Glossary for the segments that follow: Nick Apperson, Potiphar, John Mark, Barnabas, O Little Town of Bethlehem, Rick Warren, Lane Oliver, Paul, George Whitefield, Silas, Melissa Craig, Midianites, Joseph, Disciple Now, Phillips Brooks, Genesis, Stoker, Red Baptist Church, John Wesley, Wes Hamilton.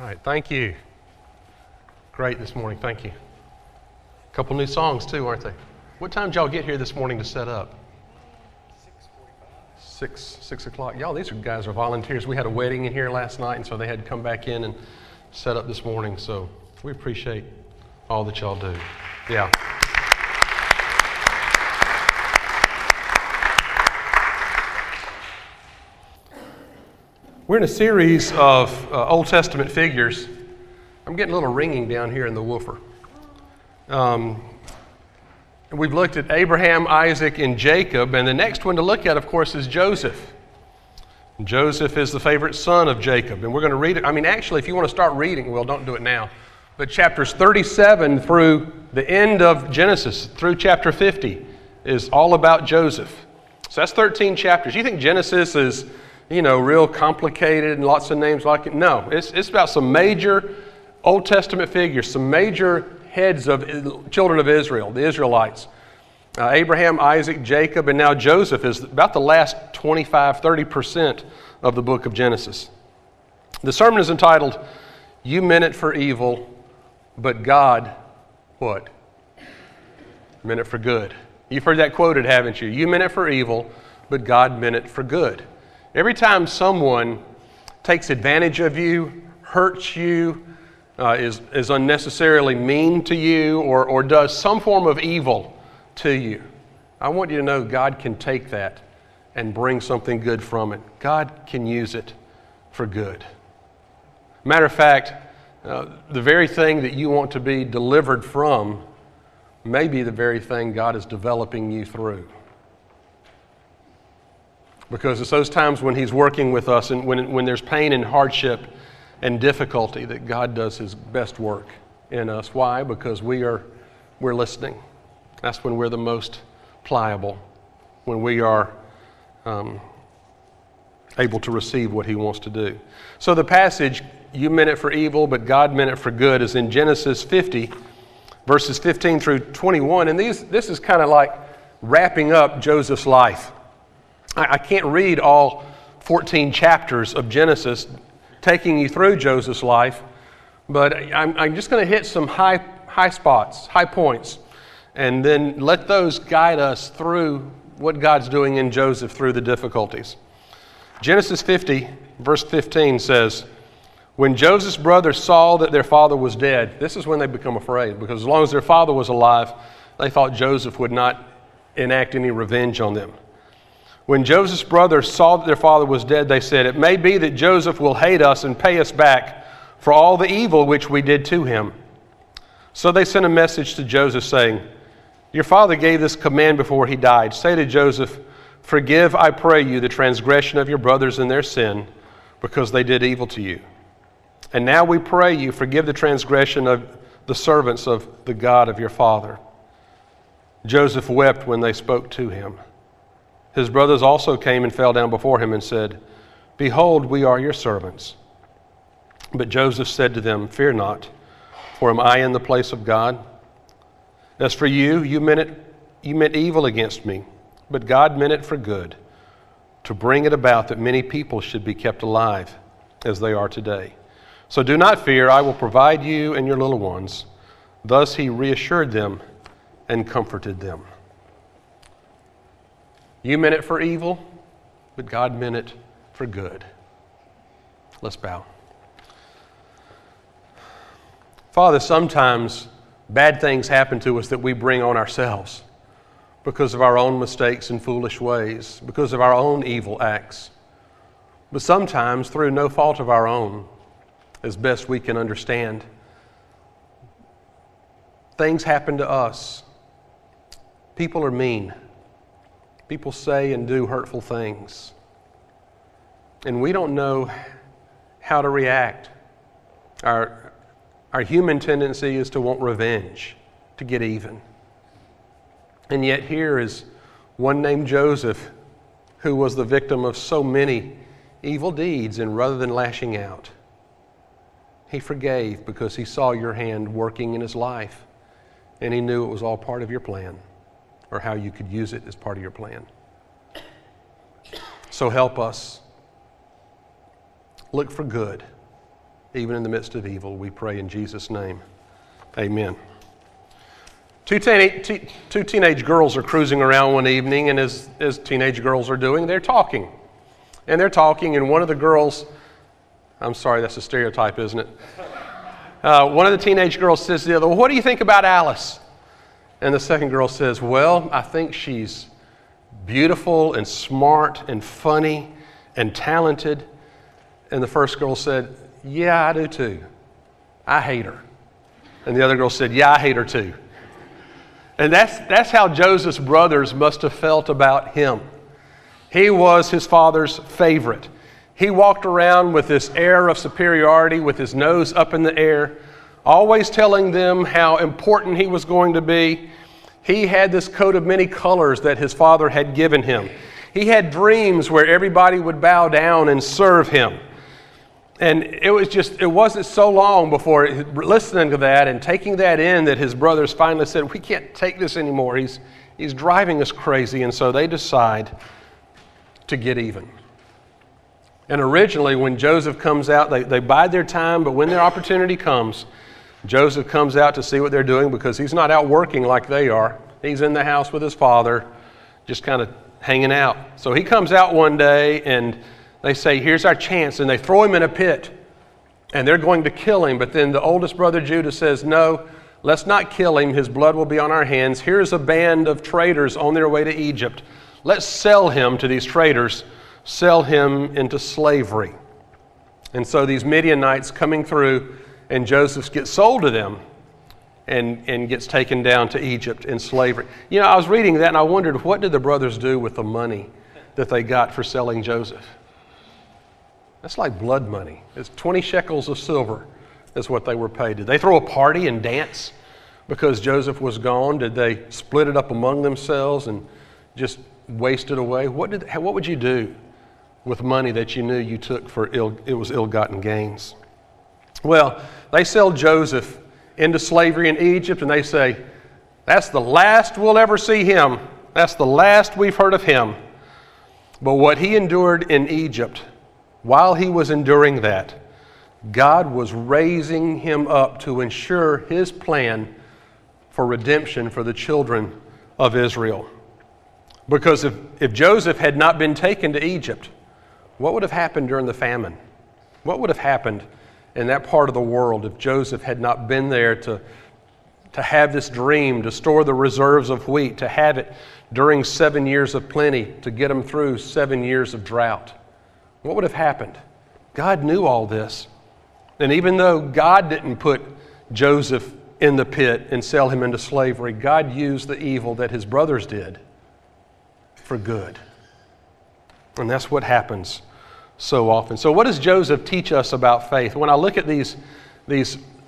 All right, thank you. Great this morning, thank you. A couple new songs too, aren't they? What time did y'all get here this morning to set up? 6:45. 6 o'clock. Y'all, these guys are volunteers. We had a wedding in here last night, and so they had to come back in and set up this morning. So we appreciate all that y'all do. Yeah. We're in a series of Old Testament figures. I'm getting a little ringing down here in the woofer. And we've looked at Abraham, Isaac, and Jacob, and the next one to look at, of course, is Joseph. And Joseph is the favorite son of Jacob, and we're going to read it. I mean, actually, if you want to start reading, well, don't do it now, but chapters 37 through the end of Genesis, through chapter 50, is all about Joseph. So that's 13 chapters. You think Genesis is, you know, real complicated and lots of names like it? No, it's about some major Old Testament figures, some major heads of children of Israel, the Israelites. Abraham, Isaac, Jacob, and now Joseph is about the last 25, 30% of the book of Genesis. The sermon is entitled, "You Meant It for Evil, but God, what? Meant It for Good." You've heard that quoted, haven't you? You meant it for evil, but God meant it for good. Every time someone takes advantage of you, hurts you, is unnecessarily mean to you, or does some form of evil to you, I want you to know God can take that and bring something good from it. God can use it for good. Matter of fact, the very thing that you want to be delivered from may be the very thing God is developing you through. Because it's those times when He's working with us and when there's pain and hardship and difficulty that God does His best work in us. Why? Because we're listening. That's when we're the most pliable, when we are able to receive what He wants to do. So the passage, "You meant it for evil, but God meant it for good," is in Genesis 50, verses 15 through 21. And this is kind of like wrapping up Joseph's life. I can't read all 14 chapters of Genesis taking you through Joseph's life, but I'm just going to hit some high spots, high points, and then let those guide us through what God's doing in Joseph through the difficulties. Genesis 50, verse 15 says, "When Joseph's brothers saw that their father was dead," this is when they become afraid, because as long as their father was alive, they thought Joseph would not enact any revenge on them. "When Joseph's brothers saw that their father was dead, they said, 'It may be that Joseph will hate us and pay us back for all the evil which we did to him.' So they sent a message to Joseph saying, 'Your father gave this command before he died. Say to Joseph, "Forgive, I pray you, the transgression of your brothers and their sin, because they did evil to you. And now we pray you, forgive the transgression of the servants of the God of your father." Joseph wept when they spoke to him. His brothers also came and fell down before him and said, "Behold, we are your servants." But Joseph said to them, "Fear not, for am I in the place of God? As for you, you meant evil against me, but God meant it for good, to bring it about that many people should be kept alive as they are today. So do not fear, I will provide you and your little ones." Thus he reassured them and comforted them. You meant it for evil, but God meant it for good. Let's bow. Father, sometimes bad things happen to us that we bring on ourselves because of our own mistakes and foolish ways, because of our own evil acts. But sometimes, through no fault of our own, as best we can understand, things happen to us. People are mean. People say and do hurtful things, and we don't know how to react. Our human tendency is to want revenge, to get even. And yet here is one named Joseph who was the victim of so many evil deeds, and rather than lashing out, he forgave because he saw your hand working in his life, and he knew it was all part of your plan, or how you could use it as part of your plan. So help us look for good even in the midst of evil, we pray in Jesus' name. Amen. Two teenage girls are cruising around one evening, and as teenage girls are doing, they're talking. And they're talking, and one of the girls, I'm sorry, that's a stereotype, isn't it? One of the teenage girls says to the other, well, what do you think about Alice? And the second girl says, well, I think she's beautiful and smart and funny and talented. And the first girl said, yeah, I do too. I hate her. And the other girl said, yeah, I hate her too. And that's how Joseph's brothers must have felt about him. He was his father's favorite. He walked around with this air of superiority, with his nose up in the air, always telling them how important he was going to be. He had this coat of many colors that his father had given him. He had dreams where everybody would bow down and serve him. And it wasn't so long before listening to that and taking that in that his brothers finally said, we can't take this anymore. He's driving us crazy. And so they decide to get even. And originally, when Joseph comes out, they bide their time, but when their opportunity comes, Joseph comes out to see what they're doing because he's not out working like they are. He's in the house with his father, just kind of hanging out. So he comes out one day, and they say, here's our chance, and they throw him in a pit, and they're going to kill him. But then the oldest brother, Judah, says, no, let's not kill him. His blood will be on our hands. Here's a band of traders on their way to Egypt. Let's sell him to these traders. Sell him into slavery. And so these Midianites coming through, and Joseph gets sold to them and gets taken down to Egypt in slavery. You know, I was reading that and I wondered, what did the brothers do with the money that they got for selling Joseph? That's like blood money. It's 20 shekels of silver is what they were paid. Did they throw a party and dance because Joseph was gone? Did they split it up among themselves and just waste it away? What would you do with money that you knew you took it was ill-gotten gains? Well, they sell Joseph into slavery in Egypt, and they say, that's the last we'll ever see him. That's the last we've heard of him. But what he endured in Egypt, while he was enduring that, God was raising him up to ensure his plan for redemption for the children of Israel. Because if Joseph had not been taken to Egypt, what would have happened during the famine? What would have happened in that part of the world if Joseph had not been there to have this dream, to store the reserves of wheat, to have it during 7 years of plenty, to get him through 7 years of drought? What would have happened? God knew all this. And even though God didn't put Joseph in the pit and sell him into slavery, God used the evil that his brothers did for good. And that's what happens so often. So what does Joseph teach us about faith? When I look at these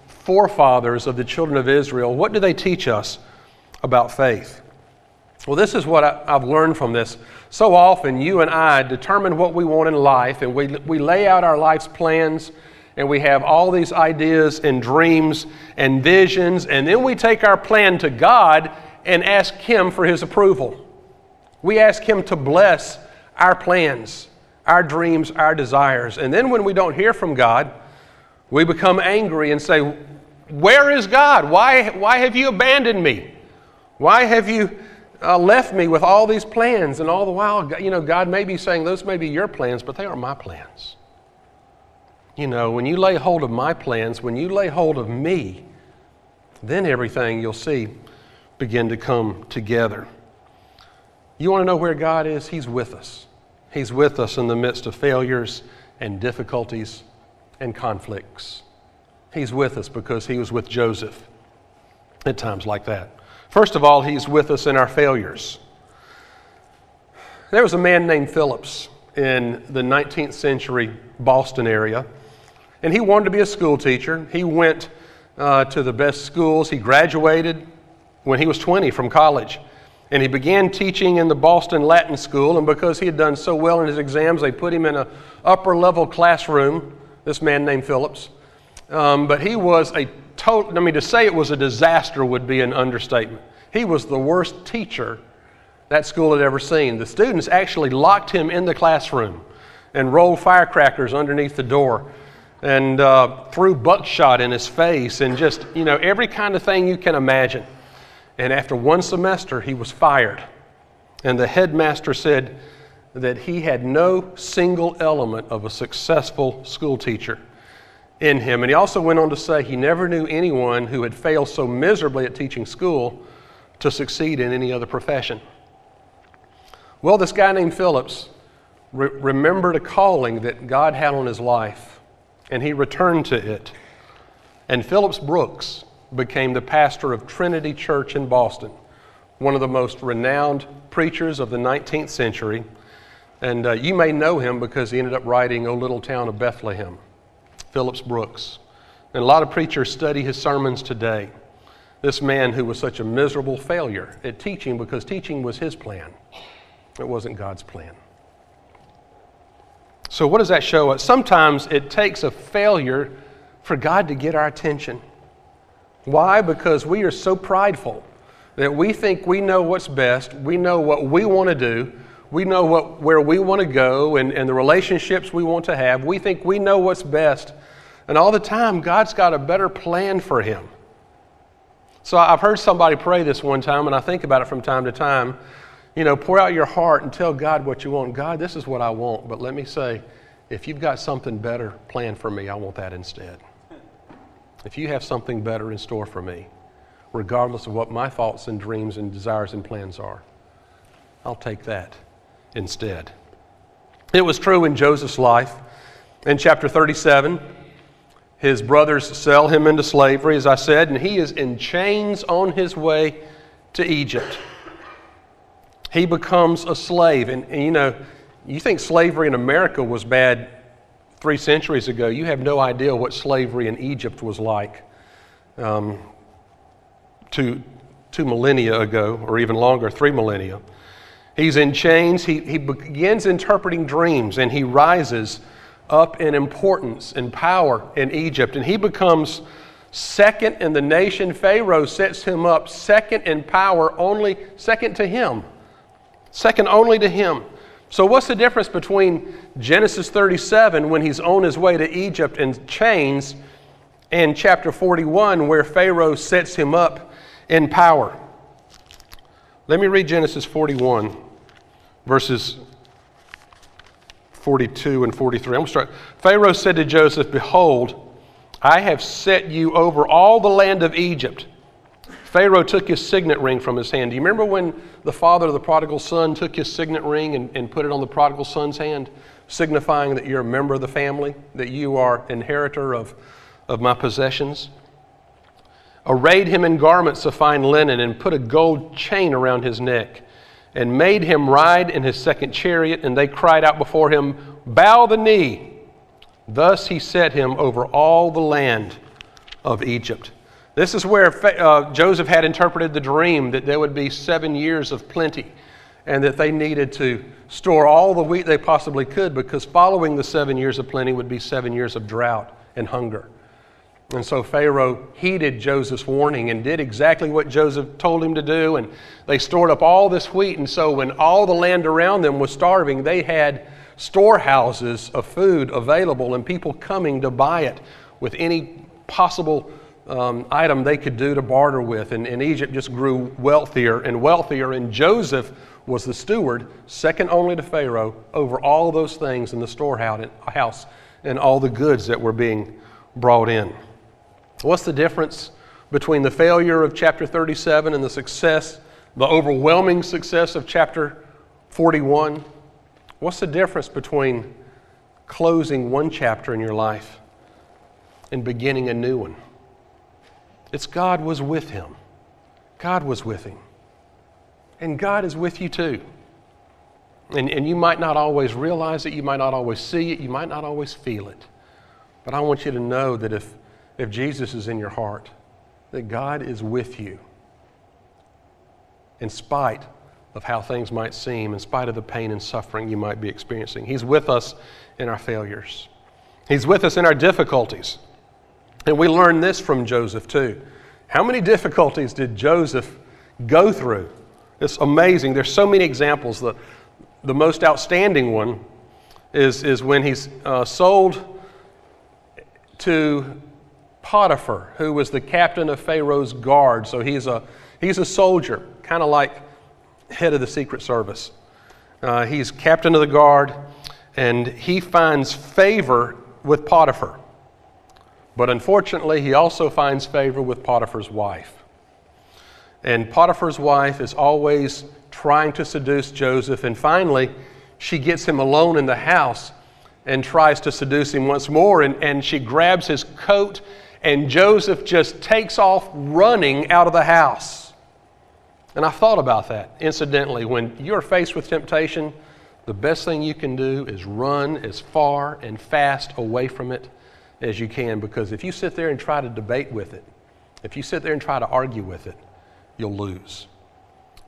forefathers of the children of Israel, what do they teach us about faith? Well, this is what I've learned from this. So often you and I determine what we want in life, and we lay out our life's plans, and we have all these ideas and dreams and visions, and then we take our plan to God and ask Him for His approval. We ask Him to bless our plans, our dreams, our desires. And then when we don't hear from God, we become angry and say, where is God? Why have you abandoned me? Why have you left me with all these plans? And all the while, you know, God may be saying, those may be your plans, but they aren't my plans. You know, when you lay hold of my plans, when you lay hold of me, then everything you'll see begin to come together. You want to know where God is? He's with us. He's with us in the midst of failures and difficulties and conflicts. He's with us because He was with Joseph at times like that. First of all, He's with us in our failures. There was a man named Phillips in the 19th century Boston area, and he wanted to be a school teacher. He went to the best schools. He graduated when he was 20 from college. And he began teaching in the Boston Latin School, and because he had done so well in his exams, they put him in an upper-level classroom, this man named Phillips. But he was to say it was a disaster would be an understatement. He was the worst teacher that school had ever seen. The students actually locked him in the classroom and rolled firecrackers underneath the door and threw buckshot in his face and just, you know, every kind of thing you can imagine. And after one semester, he was fired. And the headmaster said that he had no single element of a successful school teacher in him. And he also went on to say he never knew anyone who had failed so miserably at teaching school to succeed in any other profession. Well, this guy named Phillips remembered a calling that God had on his life, and he returned to it. And Phillips Brooks became the pastor of Trinity Church in Boston, one of the most renowned preachers of the 19th century. And you may know him because he ended up writing O Little Town of Bethlehem, Phillips Brooks. And a lot of preachers study his sermons today. This man who was such a miserable failure at teaching, because teaching was his plan. It wasn't God's plan. So what does that show us? Sometimes it takes a failure for God to get our attention. Why? Because we are so prideful that we think we know what's best, we know what we want to do, we know where we want to go and the relationships we want to have. We think we know what's best. And all the time, God's got a better plan for him. So I've heard somebody pray this one time, and I think about it from time to time. You know, pour out your heart and tell God what you want. God, this is what I want, but let me say, if you've got something better planned for me, I want that instead. If you have something better in store for me, regardless of what my thoughts and dreams and desires and plans are, I'll take that instead. It was true in Joseph's life. In chapter 37, his brothers sell him into slavery, as I said, and he is in chains on his way to Egypt. He becomes a slave. And you know, you think slavery in America was bad 3 centuries ago. You have no idea what slavery in Egypt was like 2 millennia ago, or even longer, 3 millennia. He's in chains. He begins interpreting dreams, and he rises up in importance and power in Egypt. And he becomes second in the nation. Pharaoh sets him up second in power, only second to him. Second only to him. So what's the difference between Genesis 37, when he's on his way to Egypt in chains, and chapter 41, where Pharaoh sets him up in power? Let me read Genesis 41, verses 42 and 43. I'm going to start. Pharaoh said to Joseph, "Behold, I have set you over all the land of Egypt." Pharaoh took his signet ring from his hand. Do you remember when the father of the prodigal son took his signet ring and put it on the prodigal son's hand, signifying that you're a member of the family, that you are inheritor of my possessions? Arrayed him in garments of fine linen and put a gold chain around his neck, and made him ride in his second chariot, and they cried out before him, "Bow the knee." Thus he set him over all the land of Egypt. This is where Joseph had interpreted the dream that there would be 7 years of plenty, and that they needed to store all the wheat they possibly could, because following the 7 years of plenty would be 7 years of drought and hunger. And so Pharaoh heeded Joseph's warning and did exactly what Joseph told him to do. And they stored up all this wheat. And so when all the land around them was starving, they had storehouses of food available and people coming to buy it with any possible item they could do to barter with. And Egypt just grew wealthier and wealthier. And Joseph was the steward, second only to Pharaoh, over all those things in the storehouse and all the goods that were being brought in. What's the difference between the failure of chapter 37 and the success, the overwhelming success of chapter 41? What's the difference between closing one chapter in your life and beginning a new one? It's God was with him. God was with him. And God is with you too. And you might not always realize it, you might not always see it, you might not always feel it. But I want you to know that if Jesus is in your heart, that God is with you in spite of how things might seem, in spite of the pain and suffering you might be experiencing. He's with us in our failures. He's with us in our difficulties. And we learn this from Joseph too. How many difficulties did Joseph go through? It's amazing. There's so many examples. The most outstanding one is when he's sold to Potiphar, who was the captain of Pharaoh's guard. So he's a soldier, kind of like head of the Secret Service. He's captain of the guard, and he finds favor with Potiphar. But unfortunately, he also finds favor with Potiphar's wife. And Potiphar's wife is always trying to seduce Joseph, and finally, she gets him alone in the house and tries to seduce him once more, and she grabs his coat, and Joseph just takes off running out of the house. And I thought about that. Incidentally, when you're faced with temptation, the best thing you can do is run as far and fast away from it as you can, because if you sit there and try to debate with it, if you sit there and try to argue with it, you'll lose.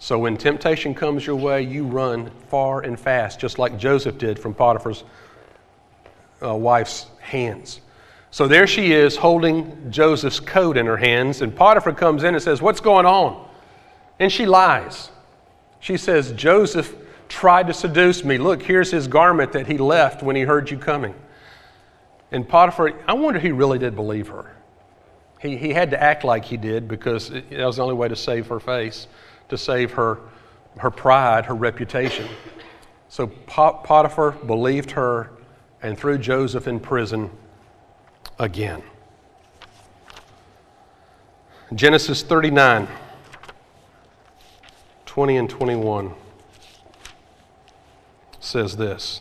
So when temptation comes your way, you run far and fast, just like Joseph did from Potiphar's wife's hands. So there she is holding Joseph's coat in her hands, and Potiphar comes in and says, "What's going on?" And she lies. She says, "Joseph tried to seduce me. Look, here's his garment that he left when he heard you coming." And Potiphar, I wonder if he really did believe her. He had to act like he did, because that was the only way to save her face, to save her pride, her reputation. So Potiphar believed her and threw Joseph in prison again. Genesis 39, 20 and 21 says this.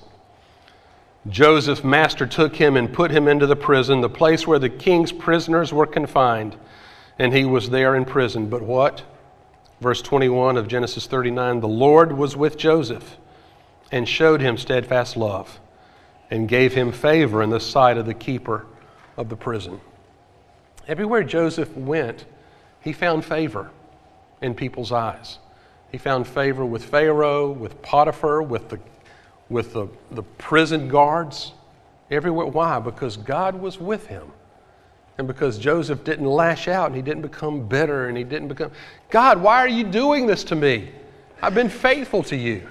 Joseph's master took him and put him into the prison, the place where the king's prisoners were confined, and he was there in prison. But what? Verse 21 of Genesis 39, the Lord was with Joseph and showed him steadfast love and gave him favor in the sight of the keeper of the prison. Everywhere Joseph went, he found favor in people's eyes. He found favor with Pharaoh, with Potiphar, with the prison guards, everywhere. Why? Because God was with him, and because Joseph didn't lash out, and he didn't become bitter, and he didn't become, "God, why are you doing this to me? I've been faithful to you,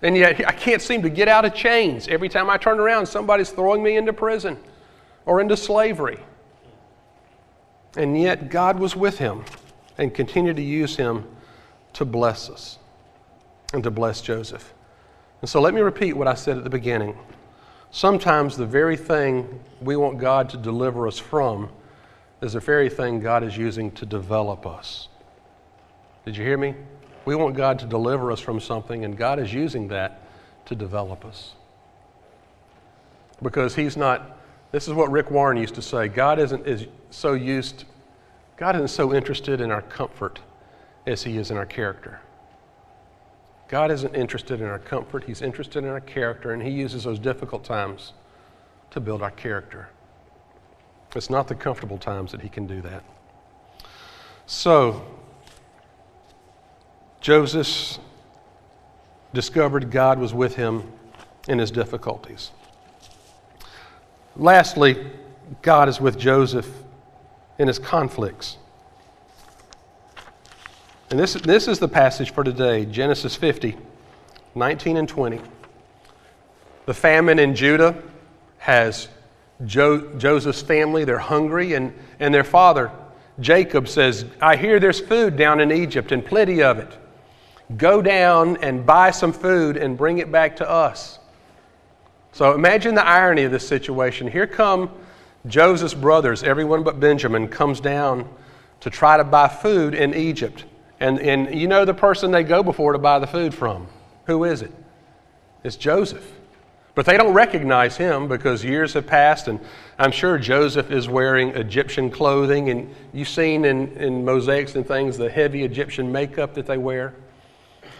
and yet I can't seem to get out of chains. Every time I turn around, somebody's throwing me into prison or into slavery." And yet God was with him and continued to use him to bless us and to bless Joseph. And so let me repeat what I said at the beginning. Sometimes the very thing we want God to deliver us from is the very thing God is using to develop us. Did you hear me? We want God to deliver us from something, and God is using that to develop us. Because He's not, this is what Rick Warren used to say, God isn't so interested in our comfort as He is in our character. God isn't interested in our comfort. He's interested in our character, and He uses those difficult times to build our character. It's not the comfortable times that He can do that. So, Joseph discovered God was with him in his difficulties. Lastly, God is with Joseph in his conflicts. And this is the passage for today, Genesis 50, 19 and 20. The famine in Judah has Joseph's family, they're hungry, and their father, Jacob, says, "I hear there's food down in Egypt and plenty of it. Go down and buy some food and bring it back to us." So imagine the irony of this situation. Here come Joseph's brothers, everyone but Benjamin, comes down to try to buy food in Egypt. And you know the person they go before to buy the food from. Who is it? It's Joseph. But they don't recognize him because years have passed, and I'm sure Joseph is wearing Egyptian clothing, and you've seen in mosaics and things the heavy Egyptian makeup that they wear.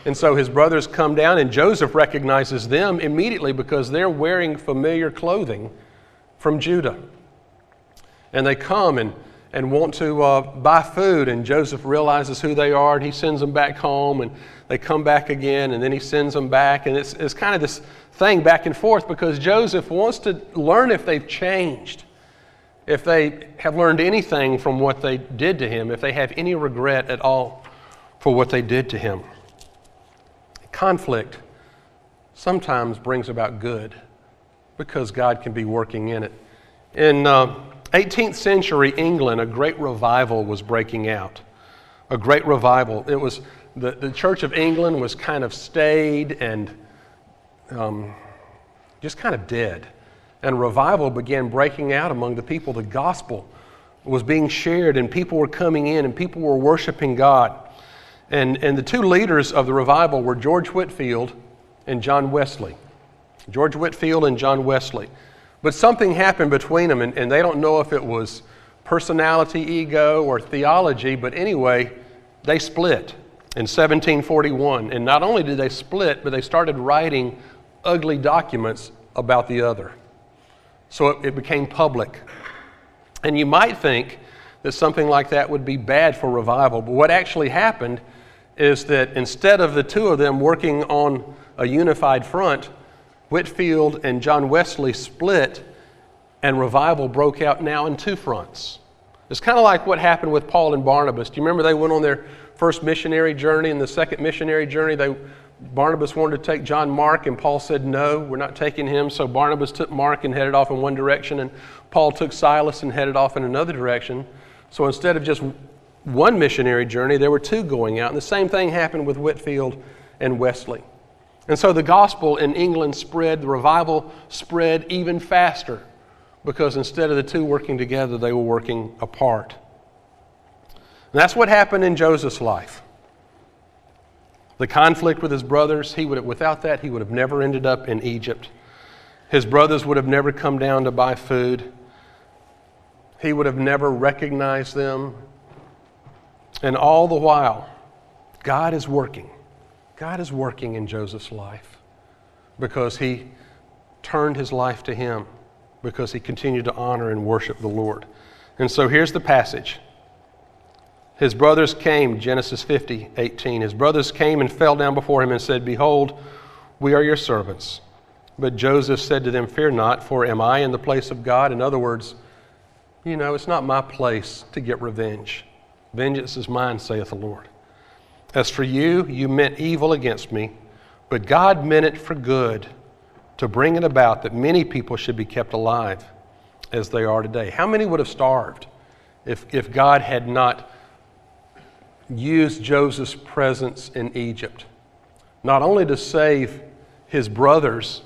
And so his brothers come down, and Joseph recognizes them immediately because they're wearing familiar clothing from Judah. And they come and want to buy food, and Joseph realizes who they are, and he sends them back home, and they come back again, and then he sends them back, and it's kind of this thing back and forth because Joseph wants to learn if they've changed, if they have learned anything from what they did to him, if they have any regret at all for what they did to him. Conflict sometimes brings about good because God can be working in it. In 18th century England, a great revival was breaking out. A great revival. It was the Church of England was kind of stayed and just kind of dead. And revival began breaking out among the people. The gospel was being shared, and people were coming in, and people were worshiping God. And the two leaders of the revival were George Whitefield and John Wesley. George Whitefield and John Wesley. But something happened between them, and they don't know if it was personality, ego, or theology, but anyway, they split in 1741. And not only did they split, but they started writing ugly documents about the other. So it became public. And you might think that something like that would be bad for revival, but what actually happened is that instead of the two of them working on a unified front, Whitefield and John Wesley split, and revival broke out now in two fronts. It's kind of like what happened with Paul and Barnabas. Do you remember they went on their first missionary journey and the second missionary journey? Barnabas wanted to take John Mark, and Paul said, no, we're not taking him. So Barnabas took Mark and headed off in one direction, and Paul took Silas and headed off in another direction. So instead of just one missionary journey, there were two going out. And the same thing happened with Whitefield and Wesley. And so the gospel in England spread, the revival spread even faster, because instead of the two working together, they were working apart. And that's what happened in Joseph's life. The conflict with his brothers, without that, he would have never ended up in Egypt. His brothers would have never come down to buy food. He would have never recognized them. And all the while, God is working. God is working in Joseph's life because he turned his life to him, because he continued to honor and worship the Lord. And so here's the passage. His brothers came, Genesis 50:18. His brothers came and fell down before him and said, behold, we are your servants. But Joseph said to them, fear not, for am I in the place of God? In other words, you know, it's not my place to get revenge. Vengeance is mine, saith the Lord. As for you, you meant evil against me, but God meant it for good, to bring it about that many people should be kept alive as they are today. How many would have starved if God had not used Joseph's presence in Egypt, not only to save his brothers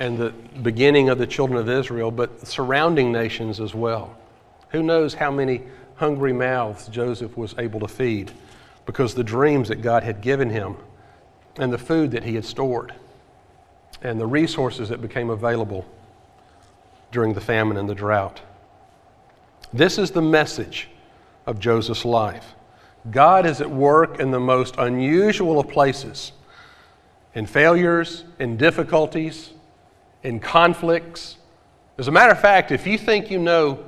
and the beginning of the children of Israel, but surrounding nations as well? Who knows how many hungry mouths Joseph was able to feed because the dreams that God had given him and the food that he had stored and the resources that became available during the famine and the drought. This is the message of Joseph's life. God is at work in the most unusual of places, in failures, in difficulties, in conflicts. As a matter of fact, if you think you know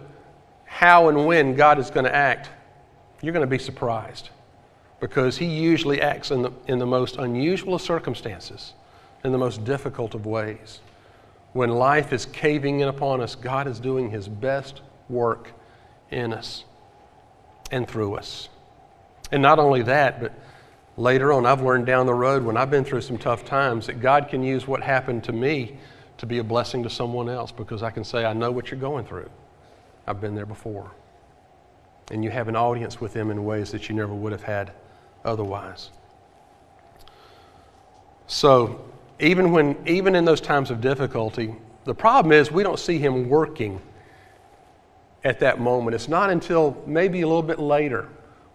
how and when God is going to act, you're going to be surprised, because he usually acts in the most unusual of circumstances, in the most difficult of ways. When life is caving in upon us, God is doing his best work in us and through us. And not only that, but later on, I've learned down the road when I've been through some tough times that God can use what happened to me to be a blessing to someone else, because I can say, I know what you're going through. I've been there before. And you have an audience with them in ways that you never would have had otherwise. So even in those times of difficulty, the problem is we don't see him working at that moment. It's not until maybe a little bit later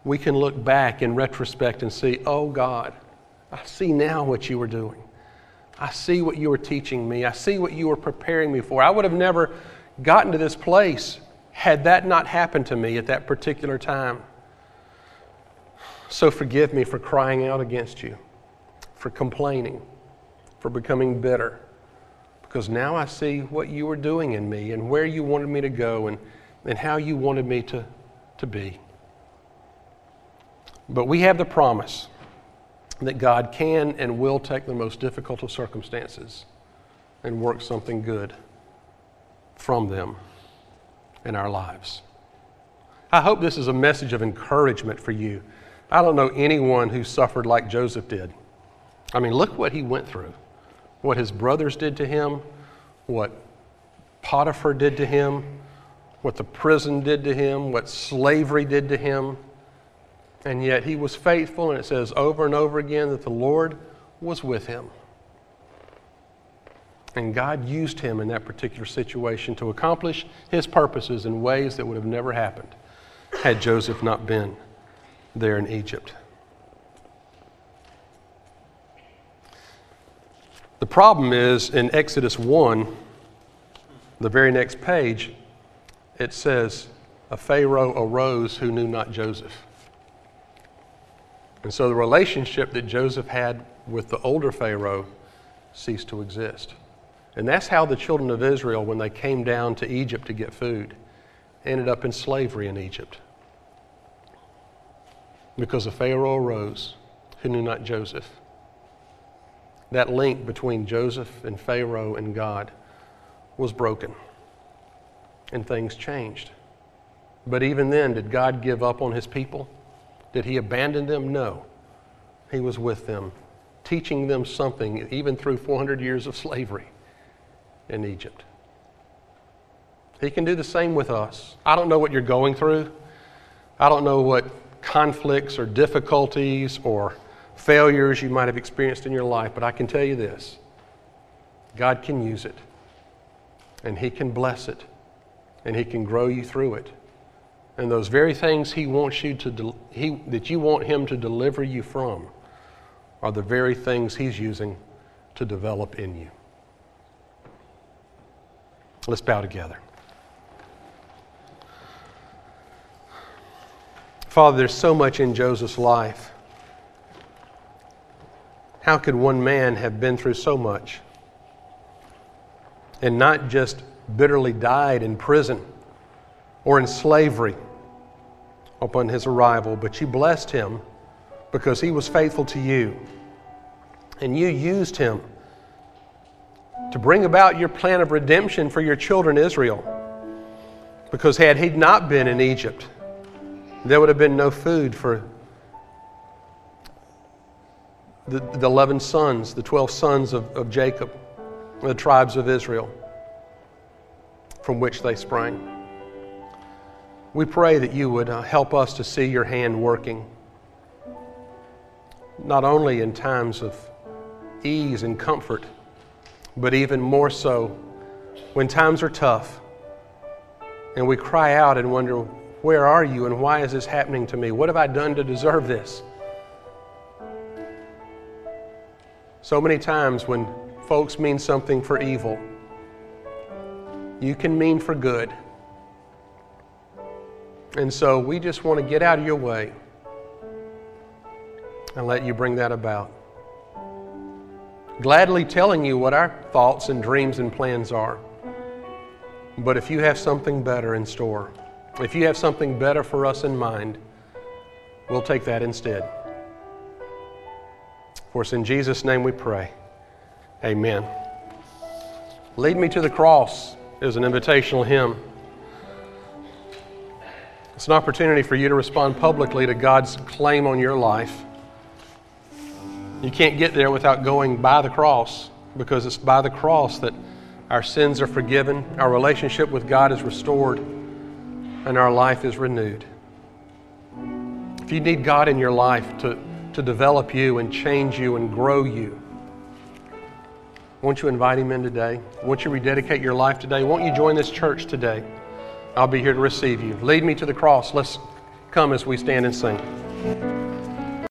we can look back in retrospect and see, oh God, I see now what you were doing. I see what you were teaching me. I see what you were preparing me for. I would have never gotten to this place had that not happened to me at that particular time. So forgive me for crying out against you, for complaining, for becoming bitter, because now I see what you were doing in me and where you wanted me to go and how you wanted me to be. But we have the promise that God can and will take the most difficult of circumstances and work something good from them in our lives. I hope this is a message of encouragement for you. I don't know anyone who suffered like Joseph did. I mean, look what he went through, what his brothers did to him, what Potiphar did to him, what the prison did to him, what slavery did to him. And yet he was faithful, and it says over and over again that the Lord was with him. And God used him in that particular situation to accomplish his purposes in ways that would have never happened had Joseph not been there in Egypt. The problem is in Exodus 1, the very next page, it says, a Pharaoh arose who knew not Joseph. And so the relationship that Joseph had with the older Pharaoh ceased to exist. And that's how the children of Israel, when they came down to Egypt to get food, ended up in slavery in Egypt. Because a Pharaoh arose who knew not Joseph. That link between Joseph and Pharaoh and God was broken. And things changed. But even then, did God give up on his people? Did he abandon them? No. He was with them, teaching them something, even through 400 years of slavery in Egypt. He can do the same with us. I don't know what you're going through. I don't know what conflicts or difficulties or failures you might have experienced in your life, but I can tell you this. God can use it, and he can bless it, and he can grow you through it. And those very things he wants you to that you want him to deliver you from are the very things he's using to develop in you. Let's bow together. Father, there's so much in Joseph's life. How could one man have been through so much and not just bitterly died in prison or in slavery upon his arrival, but you blessed him because he was faithful to you, and you used him to bring about your plan of redemption for your children Israel, because had he not been in Egypt, there would have been no food for the 11 sons, the 12 sons of Jacob, the tribes of Israel from which they sprang. We pray that you would help us to see your hand working, not only in times of ease and comfort, but even more so when times are tough and we cry out and wonder, where are you and why is this happening to me? What have I done to deserve this? So many times when folks mean something for evil, you can mean for good. And so we just want to get out of your way and let you bring that about. Gladly telling you what our thoughts and dreams and plans are. But if you have something better in store, if you have something better for us in mind, we'll take that instead. For it's in Jesus' name we pray. Amen. Lead me to the cross is an invitational hymn. It's an opportunity for you to respond publicly to God's claim on your life. You can't get there without going by the cross, because it's by the cross that our sins are forgiven, our relationship with God is restored, and our life is renewed. If you need God in your life to develop you and change you and grow you, won't you invite him in today? Won't you rededicate your life today? Won't you join this church today? I'll be here to receive you. Lead me to the cross. Let's come as we stand and sing.